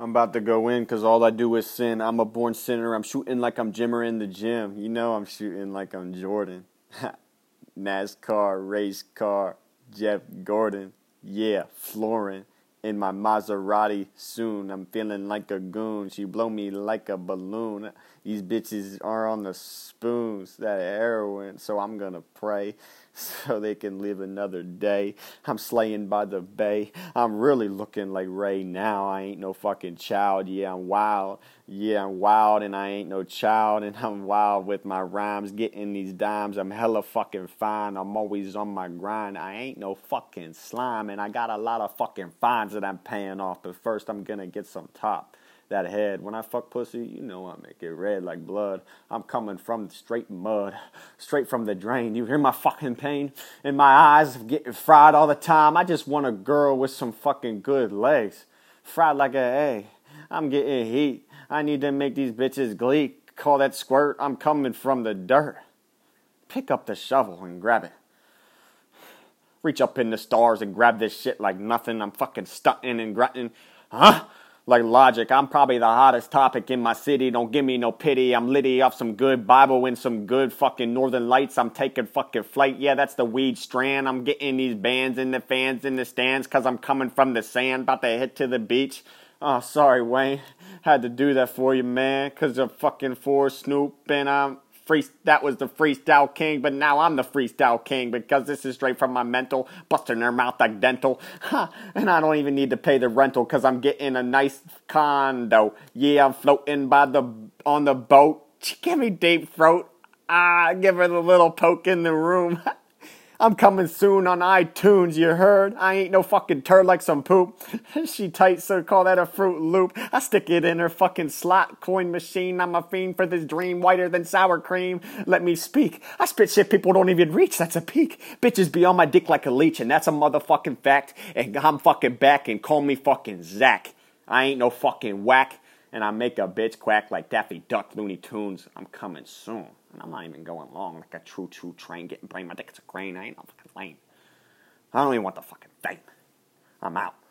I'm about to go in because all I do is sin. I'm a born sinner. I'm shooting like I'm Jimmer in the gym. You know I'm shooting like I'm Jordan. NASCAR, race car, Jeff Gordon. Yeah, flooring. In my Maserati soon. I'm feeling like a goon. She blow me like a balloon. These bitches are on the spoons. That heroin. So I'm gonna pray so they can live another day. I'm slaying by the bay. I'm really looking like Ray now. I ain't no fucking child. Yeah, I'm wild. Yeah, I'm wild and I ain't no child. And I'm wild with my rhymes. Getting these dimes. I'm hella fucking fine. I'm always on my grind. I ain't no fucking slime. And I got a lot of fucking fines that I'm paying off, but first I'm gonna get some top that head. When I fuck pussy, you know I make it red like blood. I'm coming from straight mud, straight from the drain. You hear my fucking pain in my eyes, getting fried all the time. I just want a girl with some fucking good legs, fried like an egg. I'm getting heat. I need to make these bitches gleek. Call that squirt. I'm coming from the dirt. Pick up the shovel and grab it. Reach up in the stars and grab this shit like nothing. I'm fucking stunting and grunting. Huh? Like Logic, I'm probably the hottest topic in my city. Don't give me no pity. I'm litty off some good Bible and some good fucking Northern Lights. I'm taking fucking flight. Yeah, that's the weed strand. I'm getting these bands and the fans in the stands because I'm coming from the sand. About to head to the beach. Oh, sorry, Wayne. Had to do that for you, man. Because I'm fucking for Snoop and I'm... That was the freestyle king, but now I'm the freestyle king because this is straight from my mental, busting their mouth like dental. Huh. And I don't even need to pay the rental because I'm getting a nice condo. Yeah, I'm floating on the boat. She give me deep throat. Give her the little poke in the room. I'm coming soon on iTunes, you heard? I ain't no fucking turd like some poop. She tight, so call that a Fruit Loop. I stick it in her fucking slot coin machine. I'm a fiend for this dream, whiter than sour cream. Let me speak. I spit shit people don't even reach. That's a peak. Bitches be on my dick like a leech, and that's a motherfucking fact. And I'm fucking back, and call me fucking Zach. I ain't no fucking whack, and I make a bitch quack like Daffy Duck, Looney Tunes. I'm coming soon. And I'm not even going long like a true train getting brain. My dick is a grain. I ain't no fucking lame. I don't even want the fucking thing. I'm out.